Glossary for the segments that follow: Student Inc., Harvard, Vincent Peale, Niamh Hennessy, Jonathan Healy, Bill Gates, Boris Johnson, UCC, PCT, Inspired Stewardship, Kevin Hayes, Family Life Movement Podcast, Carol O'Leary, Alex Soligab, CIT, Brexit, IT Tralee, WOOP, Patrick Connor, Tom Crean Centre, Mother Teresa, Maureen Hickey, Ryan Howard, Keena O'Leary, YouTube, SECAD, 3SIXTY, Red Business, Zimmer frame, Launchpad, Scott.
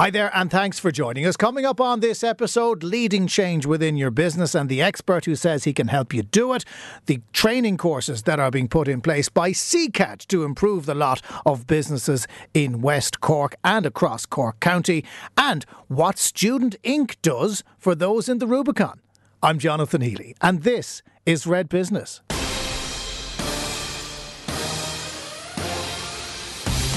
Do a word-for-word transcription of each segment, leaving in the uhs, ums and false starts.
Hi there, and thanks for joining us. Coming up on this episode, leading change within your business and the expert who says he can help you do it, the training courses that are being put in place by SECAD to improve the lot of businesses in West Cork and across Cork County, and what Student Incorporated does for those in the Rubicon. I'm Jonathan Healy, and this is Red Business.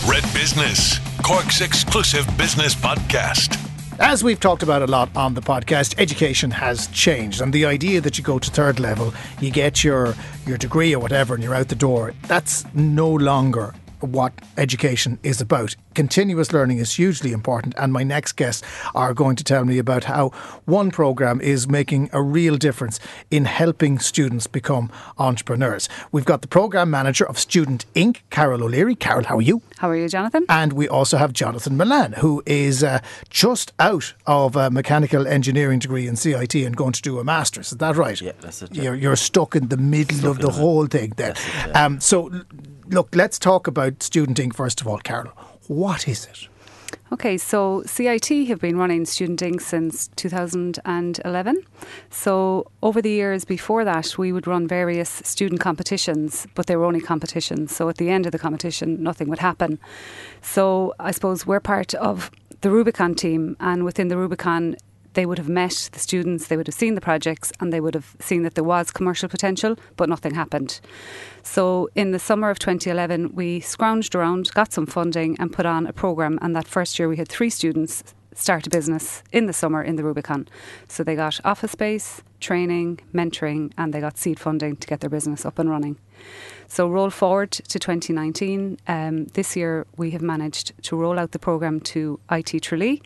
Red Business, Cork's exclusive business podcast. As we've talked about a lot on the podcast, education has changed, and the idea that you go to third level, you get your, your degree or whatever and you're out the door, that's no longer what education is about. Continuous learning is hugely important, and my next guests are going to tell me about how one programme is making a real difference in helping students become entrepreneurs. We've got the programme manager of Student Incorporated, Carol O'Leary. Carol, how are you? How are you, Jonathan? And we also have Jonathan Milan, who is uh, just out of a mechanical engineering degree in C I T and going to do a master's. Is that right? Yeah, that's it. Yeah. You're, you're stuck in the middle stuck of the whole it. thing there. That's it, yeah. um, so, look, let's talk about Student Incorporated first of all, Carol. What is it? Okay, so C I T have been running Student Incorporated since two thousand eleven. So over the years before that, we would run various student competitions, but they were only competitions. So at the end of the competition, nothing would happen. So I suppose we're part of the Rubicon team, and within the Rubicon, they would have met the students, they would have seen the projects, and they would have seen that there was commercial potential, but nothing happened. So in the summer of twenty eleven, we scrounged around, got some funding and put on a programme. And that first year we had three students start a business in the summer in the Rubicon. So they got office space, training, mentoring, and they got seed funding to get their business up and running. So roll forward to twenty nineteen. Um, this year we have managed to roll out the programme to I T Tralee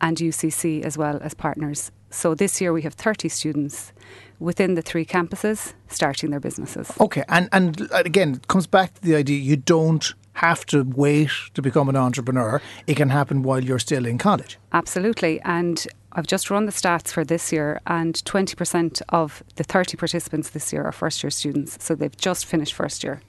and U C C as well as partners. So this year we have thirty students within the three campuses starting their businesses. Okay, and, and again, it comes back to the idea you don't have to wait to become an entrepreneur. It can happen while you're still in college. Absolutely, and I've just run the stats for this year, and twenty percent of the thirty participants this year are first-year students, so they've just finished first year.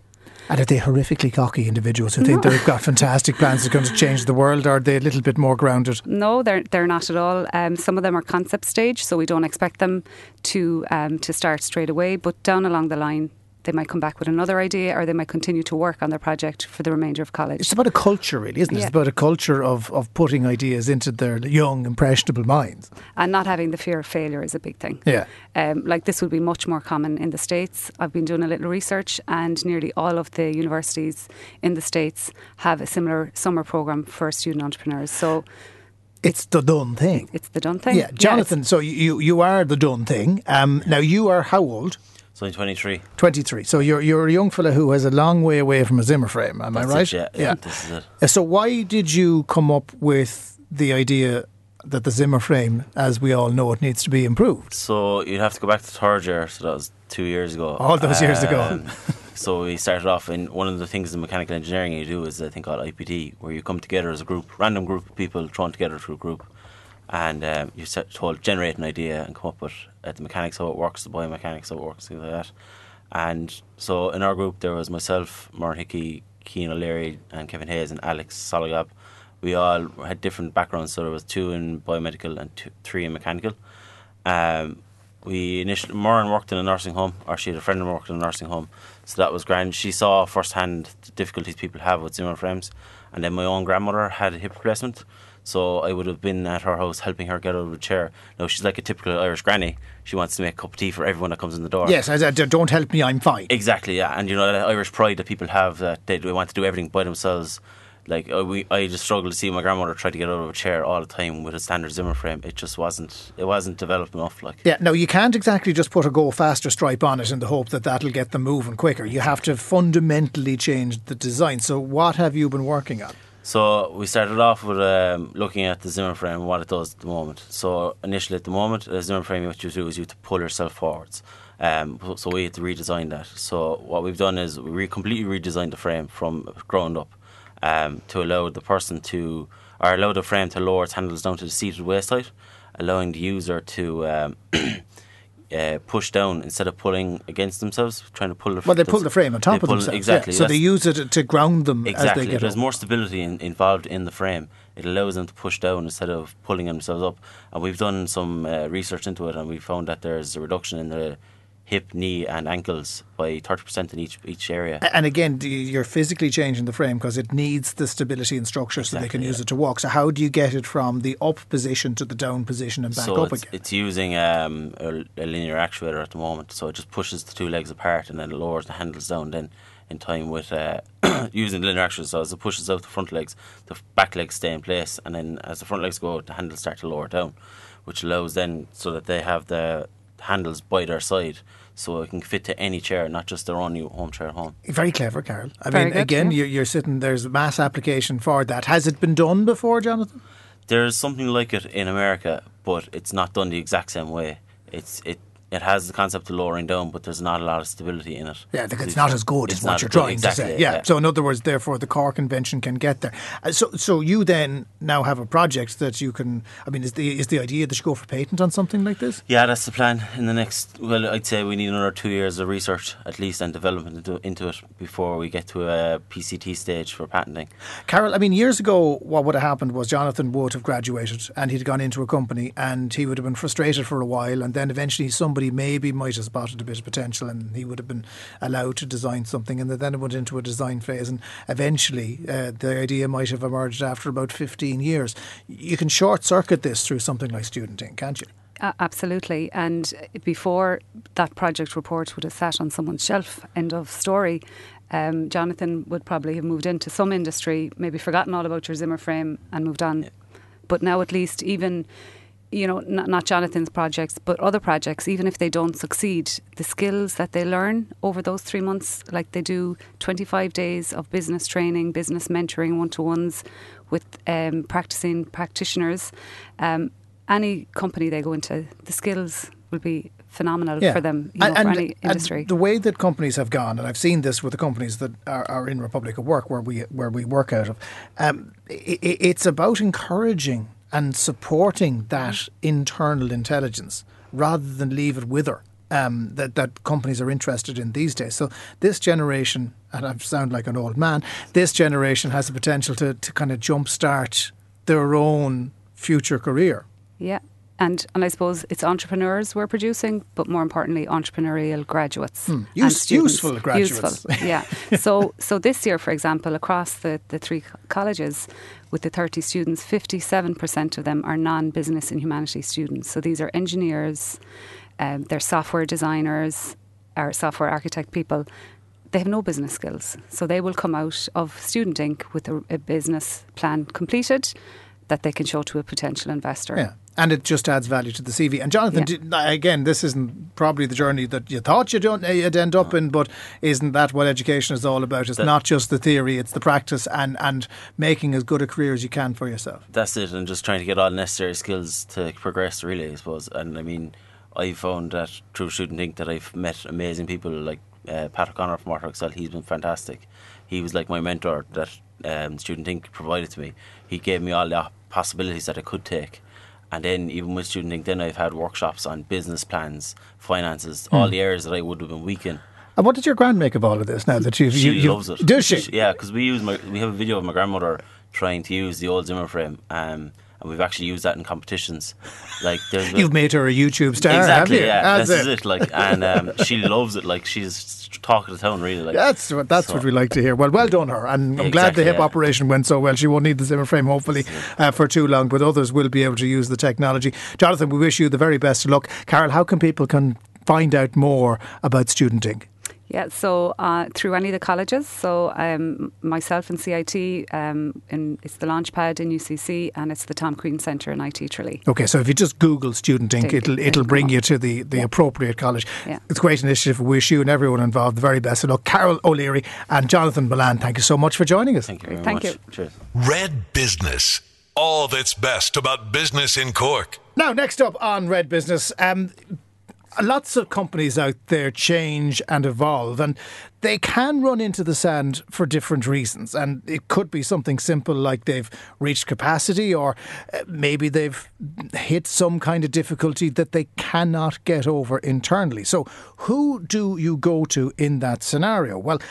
And are they horrifically cocky individuals who think no. they've got fantastic plans that are going to change the world, or are they a little bit more grounded? No, they're they're not at all. Um, some of them are concept stage, so we don't expect them to um, to start straight away. But down along the line, they might come back with another idea, or they might continue to work on their project for the remainder of college. It's about a culture, really, isn't it? Yeah. It's about a culture of, of putting ideas into their young, impressionable minds. And not having the fear of failure is a big thing. Yeah. Um, like, this would be much more common in the States. I've been doing a little research, and nearly all of the universities in the States have a similar summer programme for student entrepreneurs. So It's the done thing. It's the done thing. Yeah. Jonathan, yeah, so you, you are the done thing. Um, now, you are how old? So I'm twenty-three. twenty-three. So you're you're a young fella who has a long way away from a Zimmer frame, am That's I right? It, yeah, yeah. yeah, this is it. So why did you come up with the idea that the Zimmer frame, as we all know it, needs to be improved? So you'd have to go back to third year, so that was two years ago. All those um, years ago. So we started off, and one of the things in mechanical engineering you do is a thing called I P T, where you come together as a group, random group of people thrown together through a group, and um, you're told generate an idea and come up with uh, the mechanics, how it works, the biomechanics, how it works, things like that. And so in our group there was myself, Maureen Hickey, Keena O'Leary and Kevin Hayes and Alex Soligab. We all had different backgrounds, so there was two in biomedical and two, three in mechanical. Um, we initially, Maureen worked in a nursing home, or she had a friend who worked in a nursing home, so that was grand. She saw firsthand the difficulties people have with Zimmer frames, and then my own grandmother had a hip replacement. So I would have been at her house helping her get out of the chair. Now, she's like a typical Irish granny. She wants to make a cup of tea for everyone that comes in the door. Yes, I, I, don't help me, I'm fine. Exactly, yeah. And, you know, that Irish pride that people have, that they want to do everything by themselves. Like, I, we, I just struggled to see my grandmother try to get out of a chair all the time with a standard Zimmer frame. It just wasn't, it wasn't developed enough. Like, yeah, no, you can't exactly just put a go faster stripe on it in the hope that that'll get them moving quicker. You have to fundamentally change the design. So what have you been working on? So we started off with um, looking at the Zimmer frame and what it does at the moment. So initially at the moment, a Zimmer frame, what you do is you have to pull yourself forwards. Um, so we had to redesign that. So what we've done is we re- completely redesigned the frame from ground up um, to allow the person to, or allow the frame to lower its handles down to the seated waist height, allowing the user to um, Uh, push down instead of pulling against themselves, trying to pull the frame. Well, they pull the frame on top of themselves. Exactly. Yeah. So they use it to ground them. Exactly. As they get There's up. More stability in, involved in the frame. it allows them to push down instead of pulling themselves up. And we've done some uh, research into it, and we found that there's a reduction in the hip, knee and ankles by thirty percent in each each area. And again, you're physically changing the frame because it needs the stability and structure, exactly, so they can yeah. use it to walk. So how do you get it from the up position to the down position and back so up it's, again? It's using um, a, a linear actuator at the moment. So it just pushes the two legs apart and then lowers the handles down then in time with uh, using the linear actuator. So as it pushes out the front legs, the back legs stay in place. And then as the front legs go out, the handles start to lower down, which allows then so that they have the handles by their side, so it can fit to any chair, not just their own new home chair at home. Very clever, Carol. I Very mean, good, again, yeah. you're, you're sitting, there's mass application for that. Has it been done before, Jonathan? There's something like it in America, but it's not done the exact same way. It's it it has the concept of lowering down, but there's not a lot of stability in it. Yeah, it's not as good as what you're trying exactly, to say. Yeah. yeah. So in other words, therefore, the Cork Convention can get there. Uh, so so you then now have a project that you can, I mean, is the is the idea that you go for patent on something like this? Yeah, that's the plan. In the next, well, I'd say we need another two years of research, at least, and development into, into it before we get to a P C T stage for patenting. Carol, I mean, years ago, what would have happened was Jonathan would have graduated and he'd gone into a company and he would have been frustrated for a while, and then eventually somebody maybe might have spotted a bit of potential and he would have been allowed to design something, and then it went into a design phase, and eventually uh, the idea might have emerged after about fifteen years. You can short circuit this through something like Student Incorporated, can't you? Uh, absolutely. And before that project report would have sat on someone's shelf, end of story, um, Jonathan would probably have moved into some industry, maybe forgotten all about your Zimmer frame and moved on. Yeah. But now at least, even you know, not, not Jonathan's projects, but other projects, even if they don't succeed, the skills that they learn over those three months, like they do twenty-five days of business training, business mentoring, one-to-ones with um, practicing practitioners, um, any company they go into, the skills will be phenomenal yeah. for them, you know, and, for any industry. The way that companies have gone, and I've seen this with the companies that are, are in Republic of Work, where we, where we work out of, um, it, it's about encouraging and supporting that internal intelligence rather than leave it with her, um, that, that companies are interested in these days. So this generation, and I sound like an old man, this generation has the potential to, to kind of jumpstart their own future career. Yeah. And and I suppose it's entrepreneurs we're producing, but more importantly, entrepreneurial graduates. Hmm. Use, and useful graduates. Useful, yeah. so so this year, for example, across the, the three colleges, with the thirty students, fifty-seven percent of them are non-business and humanities students. So these are engineers, um, they're software designers, or software architect people. They have no business skills. So they will come out of Student Incorporated with a, a business plan completed that they can show to a potential investor. Yeah. And it just adds value to the C V. And Jonathan, yeah. do, again, this isn't probably the journey that you thought you'd, you'd end up no. in, but isn't that what education is all about? It's that, not just the theory, it's the practice and, and making as good a career as you can for yourself. That's it, and just trying to get all the necessary skills to progress, really, I suppose. And I mean, I found that through Student Incorporated that I've met amazing people like uh, Patrick Connor from Arthur Excel. He's been fantastic. He was like my mentor that um, Student Incorporated provided to me. He gave me all the possibilities that I could take. And then even with Student Incorporated, then I've had workshops on business plans, finances, mm. all the areas that I would have been weak in. And what did your gran make of all of this now that you've... She you, loves it. Does she? she yeah, because we use my, we have a video of my grandmother trying to use the old Zimmer frame, um, and we've actually used that in competitions. Like there's You've a, made her a YouTube star, exactly, have you? yeah. That's this it. is it. Like, and um, she loves it. Like she's talk of the town, really. Like, that's what, that's so. what we like to hear. Well, well done her. And I'm exactly, glad the hip yeah. operation went so well. She won't need the Zimmer frame, hopefully, uh, for too long, but others will be able to use the technology. Jonathan, we wish you the very best of luck. Carol, how can people can find out more about Student Incorporated? Yeah, so uh, through any of the colleges, so um, myself and C I T, um, in, it's the Launchpad in U C C, and it's the Tom Crean Centre in I T Tralee. Okay, so if you just Google Student Incorporated, it'll it'll bring you to the, the yeah. appropriate college. Yeah. It's a great initiative. We wish you and everyone involved the very best. So look, Carol O'Leary and Jonathan Milan, thank you so much for joining us. Thank you very thank much. You. Cheers. Red Business, all that's best about business in Cork. Now, next up on Red Business... Um, Lots of companies out there change and evolve, and they can run into the sand for different reasons. And it could be something simple like they've reached capacity, or maybe they've hit some kind of difficulty that they cannot get over internally. So who do you go to in that scenario? Well,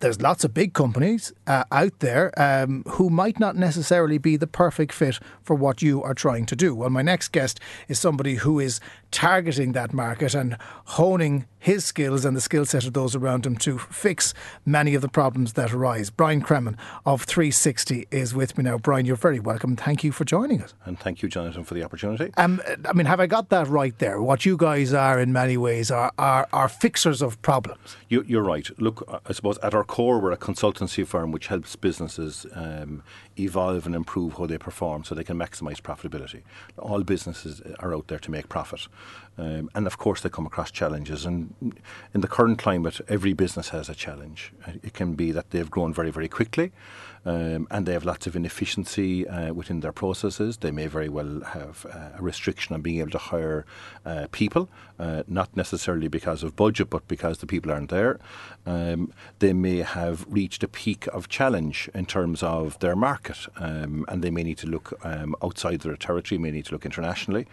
there's lots of big companies uh, out there um, who might not necessarily be the perfect fit for what you are trying to do. Well, my next guest is somebody who is targeting that market and honing his skills and the skill set of those around him to fix many of the problems that arise. Brian Cremin of three sixty is with me now. Brian, you're very welcome. Thank you for joining us. And thank you, Jonathan, for the opportunity. Um, I mean, have I got that right there? What you guys are in many ways are are, are fixers of problems. You, you're right. Look, I suppose at our core, we're a consultancy firm which helps businesses um, evolve and improve how they perform so they can maximise profitability. All businesses are out there to make profit. Um, and of course they come across challenges, and in the current climate every business has a challenge. It can be that they've grown very very quickly um, and they have lots of inefficiency uh, within their processes. They may very well have uh, a restriction on being able to hire uh, people, uh, not necessarily because of budget but because the people aren't there. Um, they may have reached a peak of challenge in terms of their market, um, and they may need to look um, outside their territory, may need to look internationally.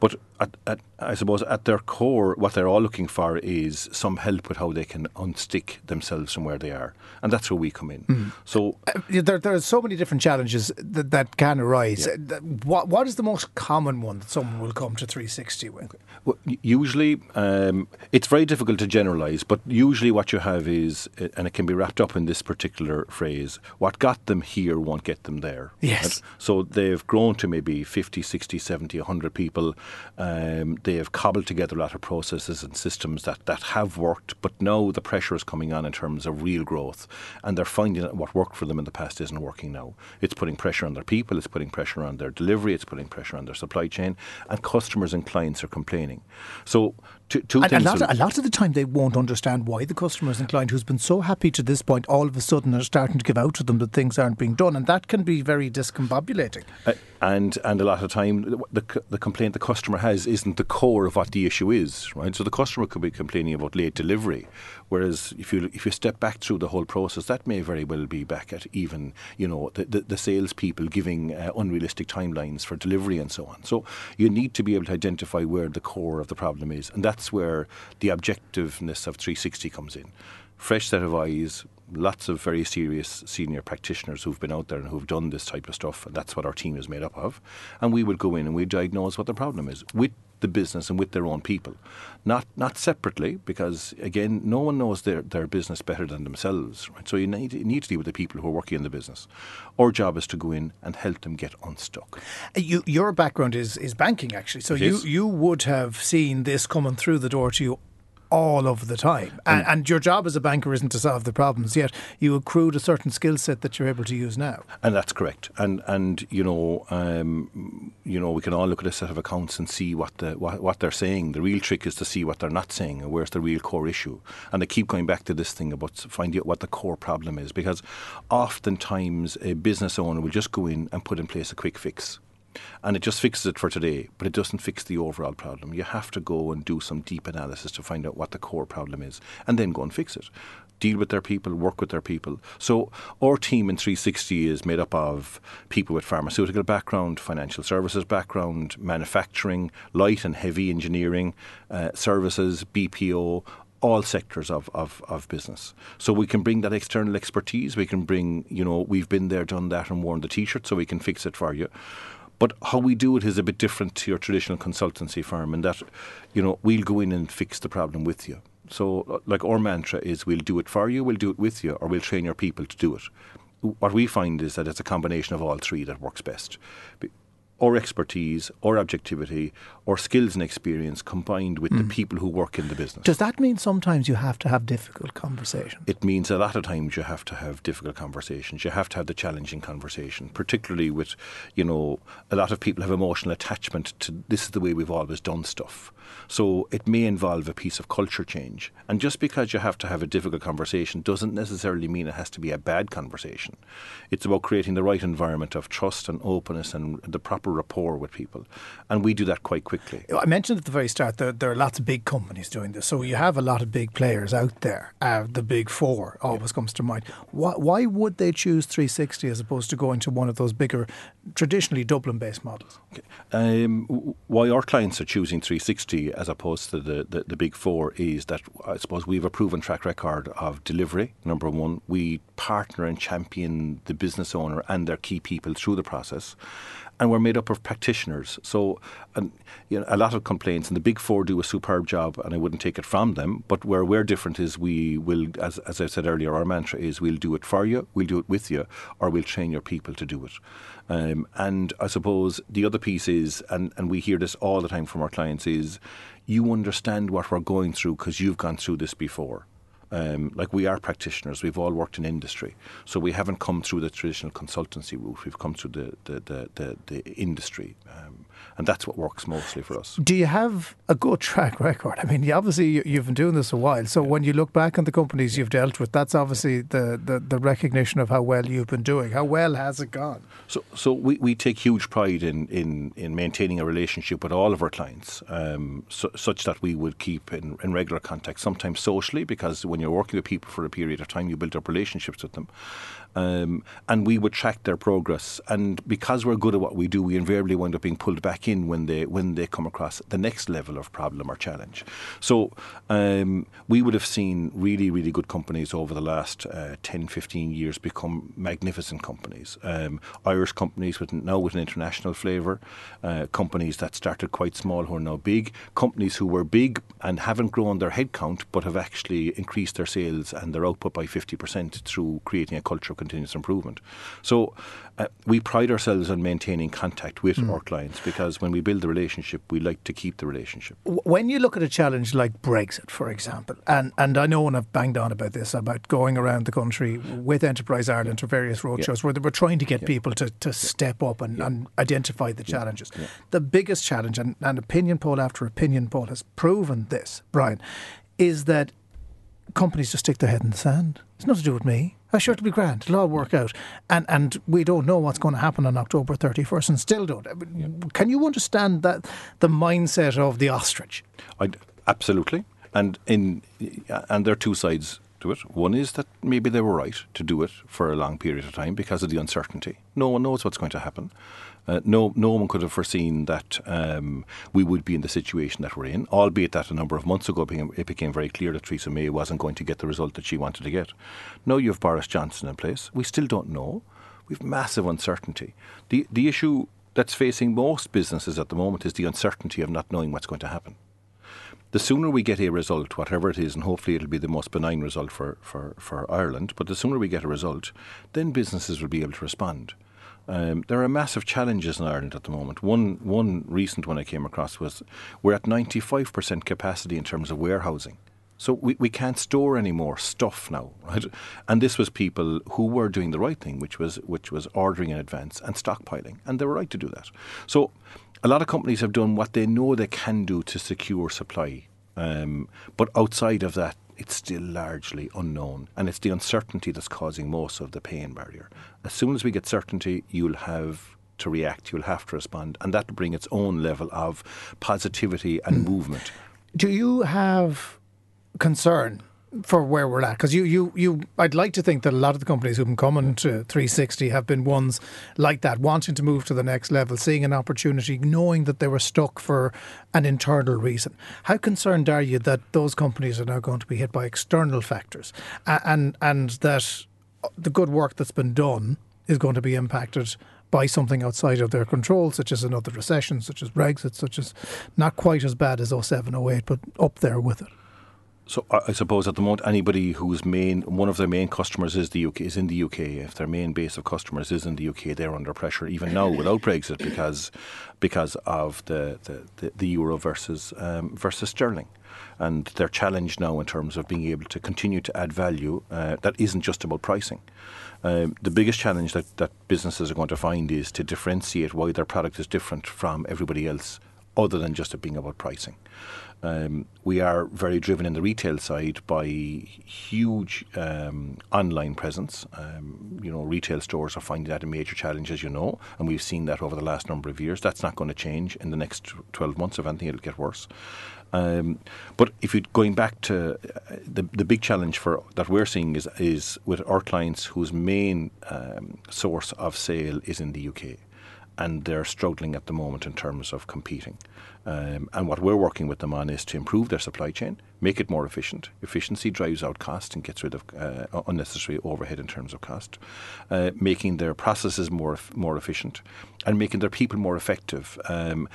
But at, at, I suppose at their core, what they're all looking for is some help with how they can unstick themselves from where they are. And that's where we come in. Mm. So uh, there, there are so many different challenges that, that can arise. Yeah. What, what is the most common one that someone will come to three sixty with? Okay. Well, usually, um, it's very difficult to generalise, but usually what you have is, and it can be wrapped up in this particular phrase, what got them here won't get them there. Yes. Right? So they've grown to maybe fifty, sixty, seventy, one hundred people. Um, they have cobbled together a lot of processes and systems that, that have worked, but now the pressure is coming on in terms of real growth, and they're finding that what worked for them in the past isn't working now. It's putting pressure on their people, it's putting pressure on their delivery, it's putting pressure on their supply chain, and customers and clients are complaining. So two, two and things. A lot, of, a lot of the time they won't understand why the customers and client who's been so happy to this point all of a sudden are starting to give out to them that things aren't being done, and that can be very discombobulating. Uh, and, and a lot of time the, the, the complaint the customer has isn't the core of what the issue is, right? So the customer could be complaining about late delivery, whereas if you if you step back through the whole process, that may very well be back at even, you know, the, the, the salespeople giving uh, unrealistic timelines for delivery and so on. So you need to be able to identify where the core of the problem is, and that's where the objectiveness of three sixty comes in. Fresh set of eyes, lots of very serious senior practitioners who've been out there and who've done this type of stuff, and that's what our team is made up of. And we would go in and we diagnose what the problem is with the business and with their own people. Not not separately, because again, no one knows their, their business better than themselves. Right? So you need, you need to deal with the people who are working in the business. Our job is to go in and help them get unstuck. You, your background is, is banking, actually. So you, you would have seen this coming through the door to you all of the time. And, and your job as a banker isn't to solve the problems, yet you accrued a certain skill set that you're able to use now. And that's correct. And, and you know, um, you know, we can all look at a set of accounts and see what, the, what, what they're saying. The real trick is to see what they're not saying and where's the real core issue. And I keep going back to this thing about finding out what the core problem is, because oftentimes a business owner will just go in and put in place a quick fix. And it just fixes it for today, but it doesn't fix the overall problem. You have to go and do some deep analysis to find out what the core problem is and then go and fix it. Deal with their people, work with their people. So our team in three sixty is made up of people with pharmaceutical background, financial services background, manufacturing, light and heavy engineering, uh, services, B P O, all sectors of, of, of business. So we can bring that external expertise. We can bring, you know, we've been there, done that and worn the T-shirt, so we can fix it for you. But how we do it is a bit different to your traditional consultancy firm, in that, you know, we'll go in and fix the problem with you. So, like, our mantra is we'll do it for you, we'll do it with you, or we'll train your people to do it. What we find is that it's a combination of all three that works best. Our expertise, our objectivity, our skills and experience combined with mm. the people who work in the business. Does that mean sometimes you have to have difficult conversations? It means a lot of times you have to have difficult conversations. You have to have the challenging conversation, particularly with, you know, a lot of people have emotional attachment to this is the way we've always done stuff. So it may involve a piece of culture change. And just because you have to have a difficult conversation doesn't necessarily mean it has to be a bad conversation. It's about creating the right environment of trust and openness and the proper rapport with people. And we do that quite quickly. I mentioned at the very start that there are lots of big companies doing this. So you have a lot of big players out there. Uh, the big four always yeah. comes to mind. Why, why would they choose three sixty as opposed to going to one of those bigger traditionally Dublin-based models. Okay. Um, why our clients are choosing three sixty as opposed to the, the, the big four is that I suppose we have a proven track record of delivery, number one. We partner and champion the business owner and their key people through the process. And we're made up of practitioners. So and, you know, a lot of complaints, and the big four do a superb job, and I wouldn't take it from them. But where we're different is we will, as, as I said earlier, our mantra is we'll do it for you, we'll do it with you, or we'll train your people to do it. Um, and I suppose the other piece is, and, and we hear this all the time from our clients, is you understand what we're going through because you've gone through this before. Um, like we are practitioners, we've all worked in industry, so we haven't come through the traditional consultancy route. We've come through the the the, the, the industry, um, and that's what works mostly for us. Do you have a good track record? I mean, you obviously you've been doing this a while, so yeah. When you look back on the companies you've dealt with, that's obviously the, the, the recognition of how well you've been doing. How well has it gone? So so we, we take huge pride in, in, in maintaining a relationship with all of our clients, um, so, such that we would keep in, in regular contact, sometimes socially, because when When you're working with people for a period of time, you build up relationships with them, um, and we would track their progress. And because we're good at what we do, we invariably wind up being pulled back in when they when they come across the next level of problem or challenge. So um, we would have seen really really good companies over the last uh, ten, fifteen years become magnificent companies. Um, Irish companies with now with an international flavour, uh, companies that started quite small who are now big, companies who were big and haven't grown their headcount but have actually increased their sales and their output by fifty percent through creating a culture of continuous improvement. So uh, we pride ourselves on maintaining contact with mm. our clients, because when we build the relationship, we like to keep the relationship. When you look at a challenge like Brexit, for example, and, and I know, and I've banged on about this, about going around the country with Enterprise Ireland to various roadshows yeah. where they were trying to get yeah. people to, to yeah. step up and, yeah. and identify the yeah. challenges. Yeah. The biggest challenge, and, and opinion poll after opinion poll has proven this, Brian, is that companies just stick their head in the sand. It's nothing to do with me. I'm sure it'll be grand. It'll all work out. And and we don't know what's going to happen on October thirty-first, and still don't. I mean, yeah. Can you understand that the mindset of the ostrich? I'd, absolutely. And in and there are two sides to it. One is that maybe they were right to do it for a long period of time because of the uncertainty. No one knows what's going to happen. Uh, no, no one could have foreseen that um, we would be in the situation that we're in, albeit that a number of months ago it became very clear that Theresa May wasn't going to get the result that she wanted to get. Now you have Boris Johnson in place. We still don't know. We have massive uncertainty. The, the issue that's facing most businesses at the moment is the uncertainty of not knowing what's going to happen. The sooner we get a result, whatever it is, and hopefully it'll be the most benign result for, for, for Ireland, but the sooner we get a result, then businesses will be able to respond. Um, there are massive challenges in Ireland at the moment. One one recent one I came across was we're at ninety-five percent capacity in terms of warehousing. So we, we can't store any more stuff now, right? And this was people who were doing the right thing, which was which was ordering in advance and stockpiling, and they were right to do that. So a lot of companies have done what they know they can do to secure supply, um, but outside of that, it's still largely unknown, and it's the uncertainty that's causing most of the pain barrier. As soon as we get certainty, you'll have to react, you'll have to respond, and that'll bring its own level of positivity and mm. movement. Do you have concern for where we're at? Because you, you, you, I'd like to think that a lot of the companies who've been coming to three sixty have been ones like that, wanting to move to the next level, seeing an opportunity, knowing that they were stuck for an internal reason. How concerned are you that those companies are now going to be hit by external factors, and and, and that the good work that's been done is going to be impacted by something outside of their control, such as another recession, such as Brexit, such as not quite as bad as oh seven, oh eight, but up there with it? So I suppose at the moment anybody whose main one of their main customers is the U K is in the U K. If their main base of customers is in the U K, they're under pressure even now without Brexit because because of the the, the, the euro versus um, versus sterling. And they're challenged now in terms of being able to continue to add value uh, that isn't just about pricing. Um, the biggest challenge that, that businesses are going to find is to differentiate why their product is different from everybody else, other than just it being about pricing. Um, we are very driven in the retail side by huge um, online presence. Um, you know, retail stores are finding that a major challenge, as you know, and we've seen that over the last number of years. That's not going to change in the next twelve months. If anything, it'll get worse. Um, but if you're going back to uh, the the big challenge for that we're seeing is is with our clients whose main um, source of sale is in the U K. and they're struggling at the moment in terms of competing. Um, and what we're working with them on is to improve their supply chain, make it more efficient. Efficiency drives out cost and gets rid of uh, unnecessary overhead in terms of cost, uh, making their processes more more efficient and making their people more effective. Um,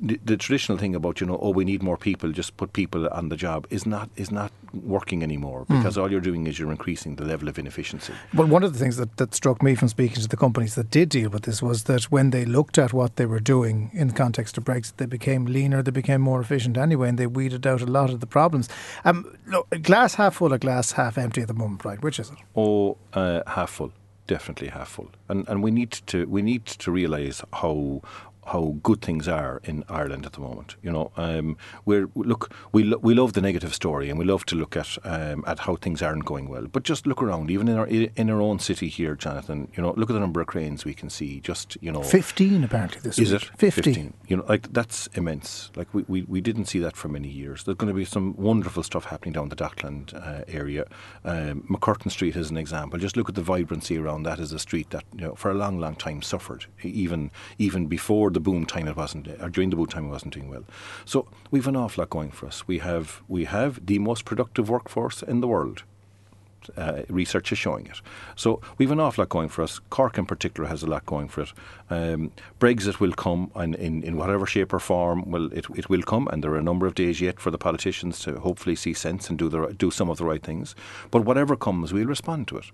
the, the traditional thing about, you know, oh, we need more people, just put people on the job is not is not working anymore, because mm. all you're doing is you're increasing the level of inefficiency. Well, one of the things that, that struck me from speaking to the companies that did deal with this was that when they looked at what they were doing in the context of Brexit, they became leaner, they became more efficient anyway, and they weeded out a lot of the problems. Um, look, glass half full or glass half empty at the moment, Brian? Which is it? Oh, uh, half full. Definitely half full. And and we need to we need to realise how how good things are in Ireland at the moment. You know, um, we're look we lo- we love the negative story, and we love to look at um, at how things aren't going well. But just look around, even in our in our own city here, Jonathan. You know, look at the number of cranes we can see. Just you know, fifteen apparently this is week. It fifteen. fifteen. You know, like that's immense. Like we, we, we didn't see that for many years. There's going to be some wonderful stuff happening down the Dockland uh, area. Um, McCurtain Street is an example. Just look at the vibrancy around that as a street that, you know, for a long long time suffered, even even before. The boom time it wasn't, or during the boom time it wasn't doing well. So we've an awful lot going for us. We have we have the most productive workforce in the world. Uh, research is showing it. So we've an awful lot going for us. Cork in particular has a lot going for it. Um, Brexit will come, and in, in whatever shape or form, well, it it will come, and there are a number of days yet for the politicians to hopefully see sense and do the do some of the right things. But whatever comes, we'll respond to it.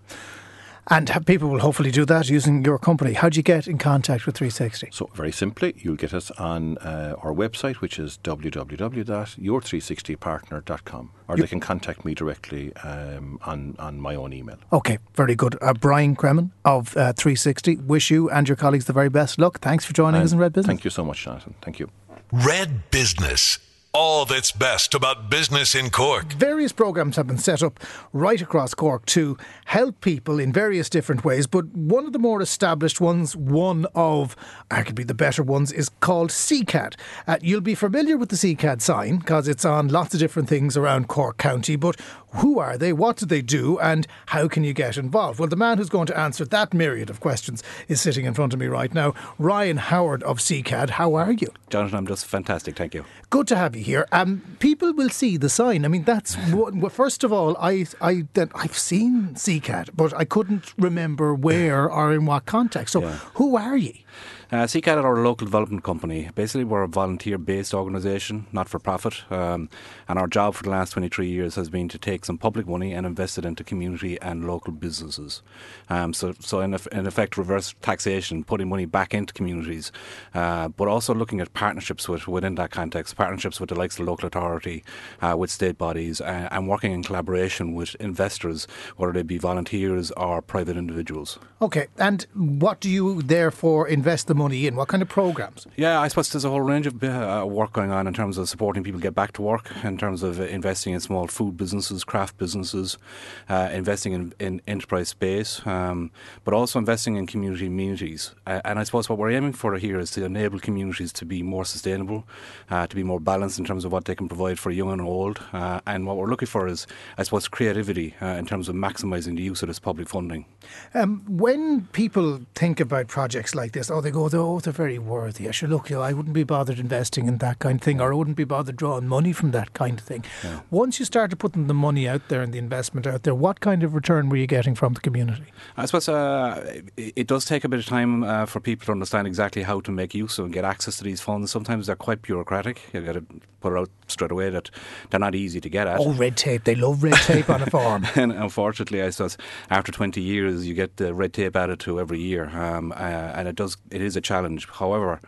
And people will hopefully do that using your company. How do you get in contact with three sixty? So very simply, you'll get us on uh, our website, which is w w w dot your three sixty partner dot com, or you- they can contact me directly um, on, on my own email. Okay, very good. Uh, Brian Cremin of uh, three sixty, wish you and your colleagues the very best luck. Thanks for joining and us in Red Business. Thank you so much, Jonathan. Thank you. Red Business. All that's best about business in Cork. Various programmes have been set up right across Cork to help people in various different ways, but one of the more established ones, one of arguably the better ones, is called SECAD. Uh, you'll be familiar with the SECAD sign because it's on lots of different things around Cork County, but who are they, what do they do, and how can you get involved? Well, the man who's going to answer that myriad of questions is sitting in front of me right now, Ryan Howard of SECAD. How are you? Jonathan, I'm just fantastic, thank you. Good to have you here. Um, people will see the sign. I mean, that's what, well, first of all, I, I, then I've seen SECAD, but I couldn't remember where or in what context. So, yeah. Who are ye? Uh, SECAD are our local development company. Basically, we're a volunteer-based organisation, not-for-profit, um, and our job for the last twenty-three years has been to take some public money and invest it into community and local businesses. Um, so, so in, in effect, reverse taxation, putting money back into communities, uh, but also looking at partnerships with, within that context, partnerships with the likes of local authority, uh, with state bodies, uh, and working in collaboration with investors, whether they be volunteers or private individuals. Okay, and what do you therefore invest the money money in? What kind of programmes? Yeah, I suppose there's a whole range of uh, work going on in terms of supporting people get back to work, in terms of investing in small food businesses, craft businesses, uh, investing in, in enterprise space, um, but also investing in community communities. Uh, and I suppose what we're aiming for here is to enable communities to be more sustainable, uh, to be more balanced in terms of what they can provide for young and old. Uh, and what we're looking for is, I suppose, creativity uh, in terms of maximising the use of this public funding. Um, when people think about projects like this, oh, they go, oh, they're very worthy. I should look, you know, I wouldn't be bothered investing in that kind of thing, or I wouldn't be bothered drawing money from that kind of thing. Yeah. Once you started putting the money out there and the investment out there, what kind of return were you getting from the community? I suppose uh, it, it does take a bit of time uh, for people to understand exactly how to make use of and get access to these funds. Sometimes they're quite bureaucratic. You've got to put it out straight away that they're not easy to get at. Oh, red tape. They love red tape on a farm. And unfortunately, I suppose after twenty years, you get the red tape added to every year. Um, uh, and it does, it is a challenge. However,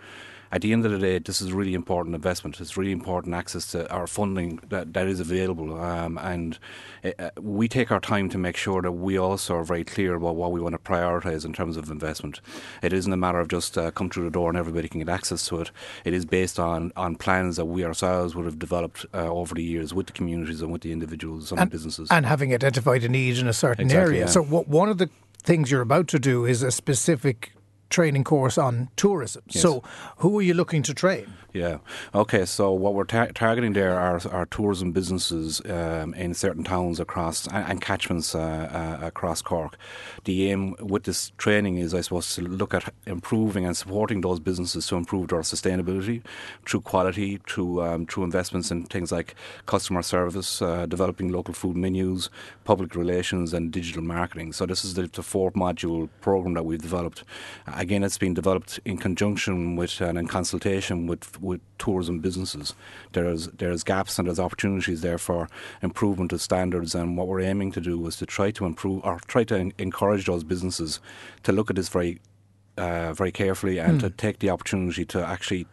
at the end of the day, this is really important investment. It's really important access to our funding that, that is available. Um, and uh, we take our time to make sure that we also are very clear about what we want to prioritise in terms of investment. It isn't a matter of just uh, come through the door and everybody can get access to it. It is based on, on plans that we ourselves would have developed uh, over the years with the communities and with the individuals and, and the businesses. And having identified a need in a certain exactly, area. Yeah. So what, one of the things you're about to do is a specific training course on tourism. Yes. So who are you looking to train? Yeah. Okay, so what we're tar- targeting there are, are tourism businesses um, in certain towns across and, and catchments uh, uh, across Cork. The aim with this training is, I suppose, to look at improving and supporting those businesses to improve their sustainability through quality, through, um, through investments in things like customer service, uh, developing local food menus, public relations and digital marketing. So this is the, the fourth module programme that we've developed. Again, it's been developed in conjunction with and in consultation with, with tourism businesses. There's there's gaps and there's opportunities there for improvement of standards, and what we're aiming to do is to try to improve or try to encourage those businesses to look at this very, uh, very carefully and mm. to take the opportunity to actually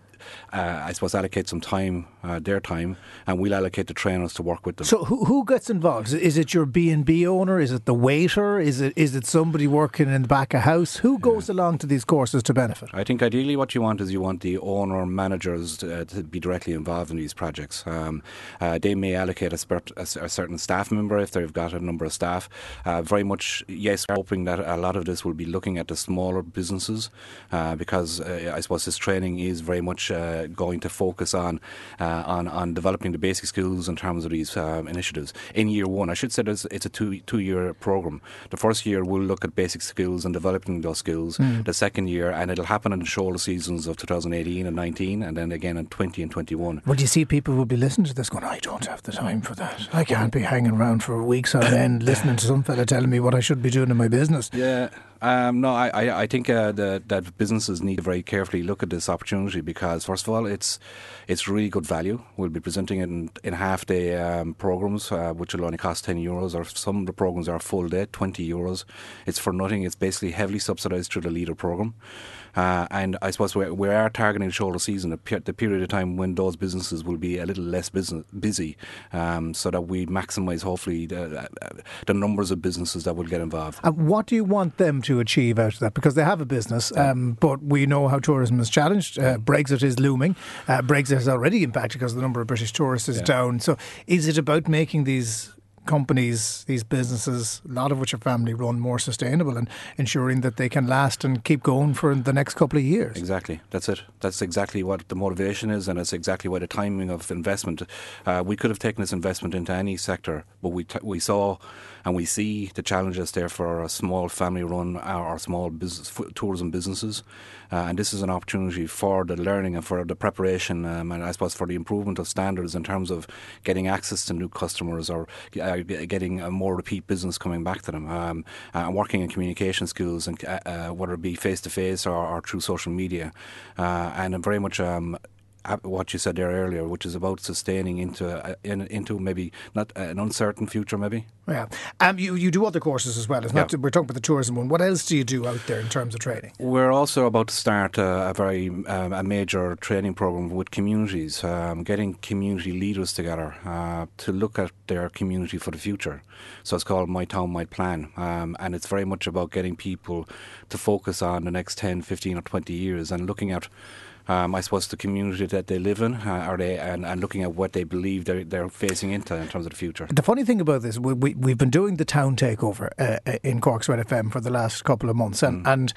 Uh, I suppose allocate some time, uh, their time, and we'll allocate the trainers to work with them. So who, who gets involved? Is it your B and B owner? Is it the waiter? Is it is it somebody working in the back of house? Who goes yeah. along to these courses to benefit? I think ideally what you want is you want the owner managers to, uh, to be directly involved in these projects. Um, uh, they may allocate a, spurt, a, a certain staff member if they've got a number of staff. Uh, very much, yes, we're hoping that a lot of this will be looking at the smaller businesses uh, because uh, I suppose this training is very much Uh, going to focus on, uh, on on developing the basic skills in terms of these um, initiatives. In year one, I should say it's, it's a two, two-year programme. The first year we'll look at basic skills and developing those skills. Mm. The second year, and it'll happen in the shoulder seasons of twenty eighteen and nineteen and then again in twenty and twenty-one. Well, do you see people will be listening to this going, I don't have the time for that. I can't be hanging around for weeks on end listening to some fella telling me what I should be doing in my business. Yeah. Um, no, I, I, I think uh, the, that businesses need to very carefully look at this opportunity because, first of all, it's it's really good value. We'll be presenting it in, in half-day um, programmes, uh, which will only cost ten euros, or some of the programmes are full-day, twenty euros. It's for nothing. It's basically heavily subsidised through the Leader programme. Uh, and I suppose we're, we are targeting the shoulder season, the period of time when those businesses will be a little less business, busy, um, so that we maximise, hopefully, the, the numbers of businesses that will get involved. And what do you want them to achieve out of that? Because they have a business, um, but we know how tourism is challenged. Uh, Brexit is looming. Uh, Brexit has already impacted because the number of British tourists is yeah. down. So is it about making these companies, these businesses, a lot of which are family-run, more sustainable and ensuring that they can last and keep going for the next couple of years? Exactly. That's it. That's exactly what the motivation is, and it's exactly what the timing of investment. Uh, we could have taken this investment into any sector, but we t- we saw and we see the challenges there for a small family-run or small business, tourism businesses. Uh, and this is an opportunity for the learning and for the preparation um, and I suppose for the improvement of standards in terms of getting access to new customers or uh, getting a more repeat business coming back to them. Um, and working in communication skills, and uh, whether it be face-to-face or, or through social media. Uh, and very much... Um, what you said there earlier, which is about sustaining into uh, in, into maybe not uh, an uncertain future, maybe. Yeah, um, you you do other courses as well. It's not yeah. we're talking about the tourism one. What else do you do out there in terms of training? We're also about to start a, a very um, a major training program with communities, um, getting community leaders together uh, to look at their community for the future. So it's called My Town, My Plan, um, and it's very much about getting people to focus on the next ten, fifteen, or twenty years and looking at. Um, I suppose the community that they live in, uh, are they, and, and looking at what they believe they're, they're facing into in terms of the future. The funny thing about this, we, we, we've been doing the town takeover uh, in Cork's Red F M for the last couple of months, and, mm. and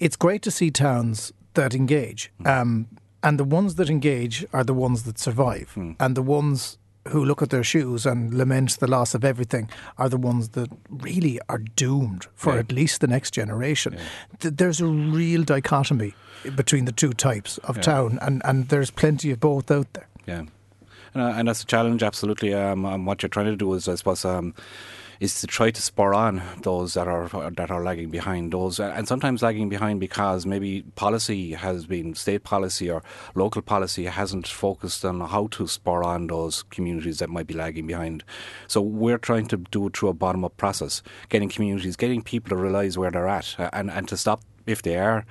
it's great to see towns that engage. Um, and the ones that engage are the ones that survive, mm. and the ones who look at their shoes and lament the loss of everything are the ones that really are doomed for yeah. at least the next generation. Yeah. Th- there's a real dichotomy between the two types of yeah. town, and, and there's plenty of both out there. Yeah, and, uh, and that's a challenge, absolutely. Um, and what you're trying to do is, I suppose, um, is to try to spur on those that are that are lagging behind, those and sometimes lagging behind because maybe policy has been, state policy or local policy hasn't focused on how to spur on those communities that might be lagging behind. So we're trying to do it through a bottom-up process, getting communities, getting people to realise where they're at, and, and to stop if they are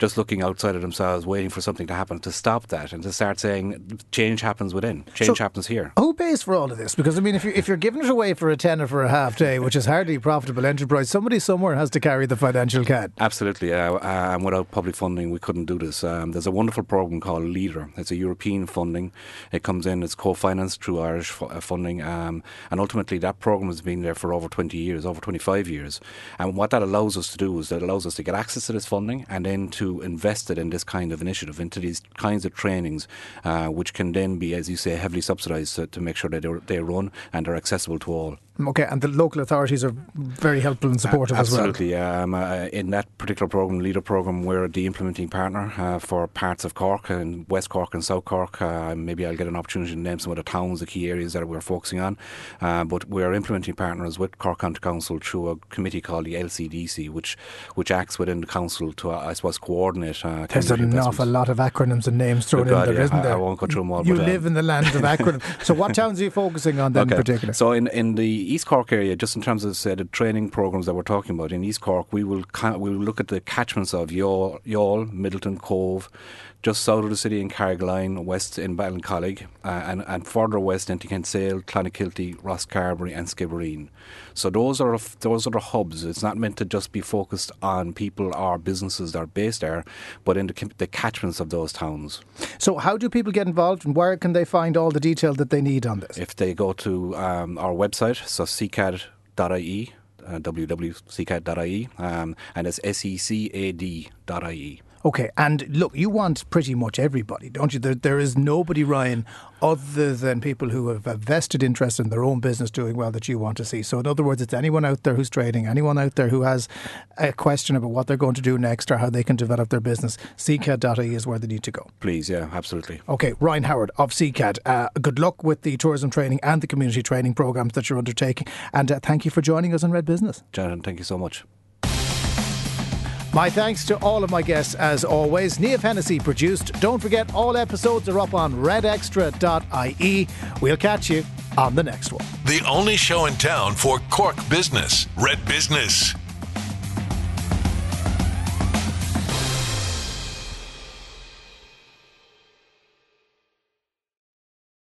just looking outside of themselves, waiting for something to happen, to stop that and to start saying change happens within, change so happens here. Who pays for all of this? Because, I mean, if you're, if you're giving it away for a tenner for a half day, which is hardly a profitable enterprise, somebody somewhere has to carry the financial cad. Absolutely. Uh, and without public funding, we couldn't do this. Um, there's a wonderful programme called Leader. It's a European funding. It comes in, it's co-financed through Irish f- funding. Um, and ultimately, that programme has been there for over twenty years, over twenty-five years. And what that allows us to do is that allows us to get access to this funding and then to invest it in this kind of initiative, into these kinds of trainings, uh, which can then be, as you say, heavily subsidised to, to make sure that they're, they're run and are accessible to all. Okay, and the local authorities are very helpful and supportive uh, as well. Absolutely. Um, uh, in that particular programme, Leader programme, we're the implementing partner uh, for parts of Cork and West Cork and South Cork. Uh, maybe I'll get an opportunity to name some of the towns, the key areas that we're focusing on. Uh, but we're implementing partners with Cork County Council through a committee called the L C D C, which which acts within the council to, uh, I suppose, coordinate. Uh, There's an awful lot of acronyms and names thrown in there, yeah, isn't I, there? I won't go through them all. You but, live um, in the land of acronyms. So what towns are you focusing on then okay. in particular? So in, in the East Cork area, just in terms of say, the training programmes that we're talking about in East Cork, we will ca- we will look at the catchments of Youghal, Youghal, Middleton Cove, just south of the city in Carrigaline, west in Ballincollig, uh, and, and further west into Kinsale, Clonakilty, Rosscarbery and Skibbereen. So those are those are the hubs. It's not meant to just be focused on people or businesses that are based there, but in the, the catchments of those towns. So how do people get involved and where can they find all the detail that they need on this? If they go to um, our website, so C C A D dot I E, uh, w w w dot c c a d dot i e, um, and it's S E C A D dot I E. Okay, and look, you want pretty much everybody, don't you? There, there is nobody, Ryan, other than people who have a vested interest in their own business doing well that you want to see. So in other words, it's anyone out there who's trading, anyone out there who has a question about what they're going to do next or how they can develop their business. C C A D dot I E is where they need to go. Please, yeah, absolutely. Okay, Ryan Howard of C C A D, uh, good luck with the tourism training and the community training programmes that you're undertaking. And uh, thank you for joining us on Red Business. Jonathan, thank you so much. My thanks to all of my guests, as always. Niamh Hennessy produced. Don't forget, all episodes are up on red extra dot I E. We'll catch you on the next one. The only show in town for Cork business. Red Business.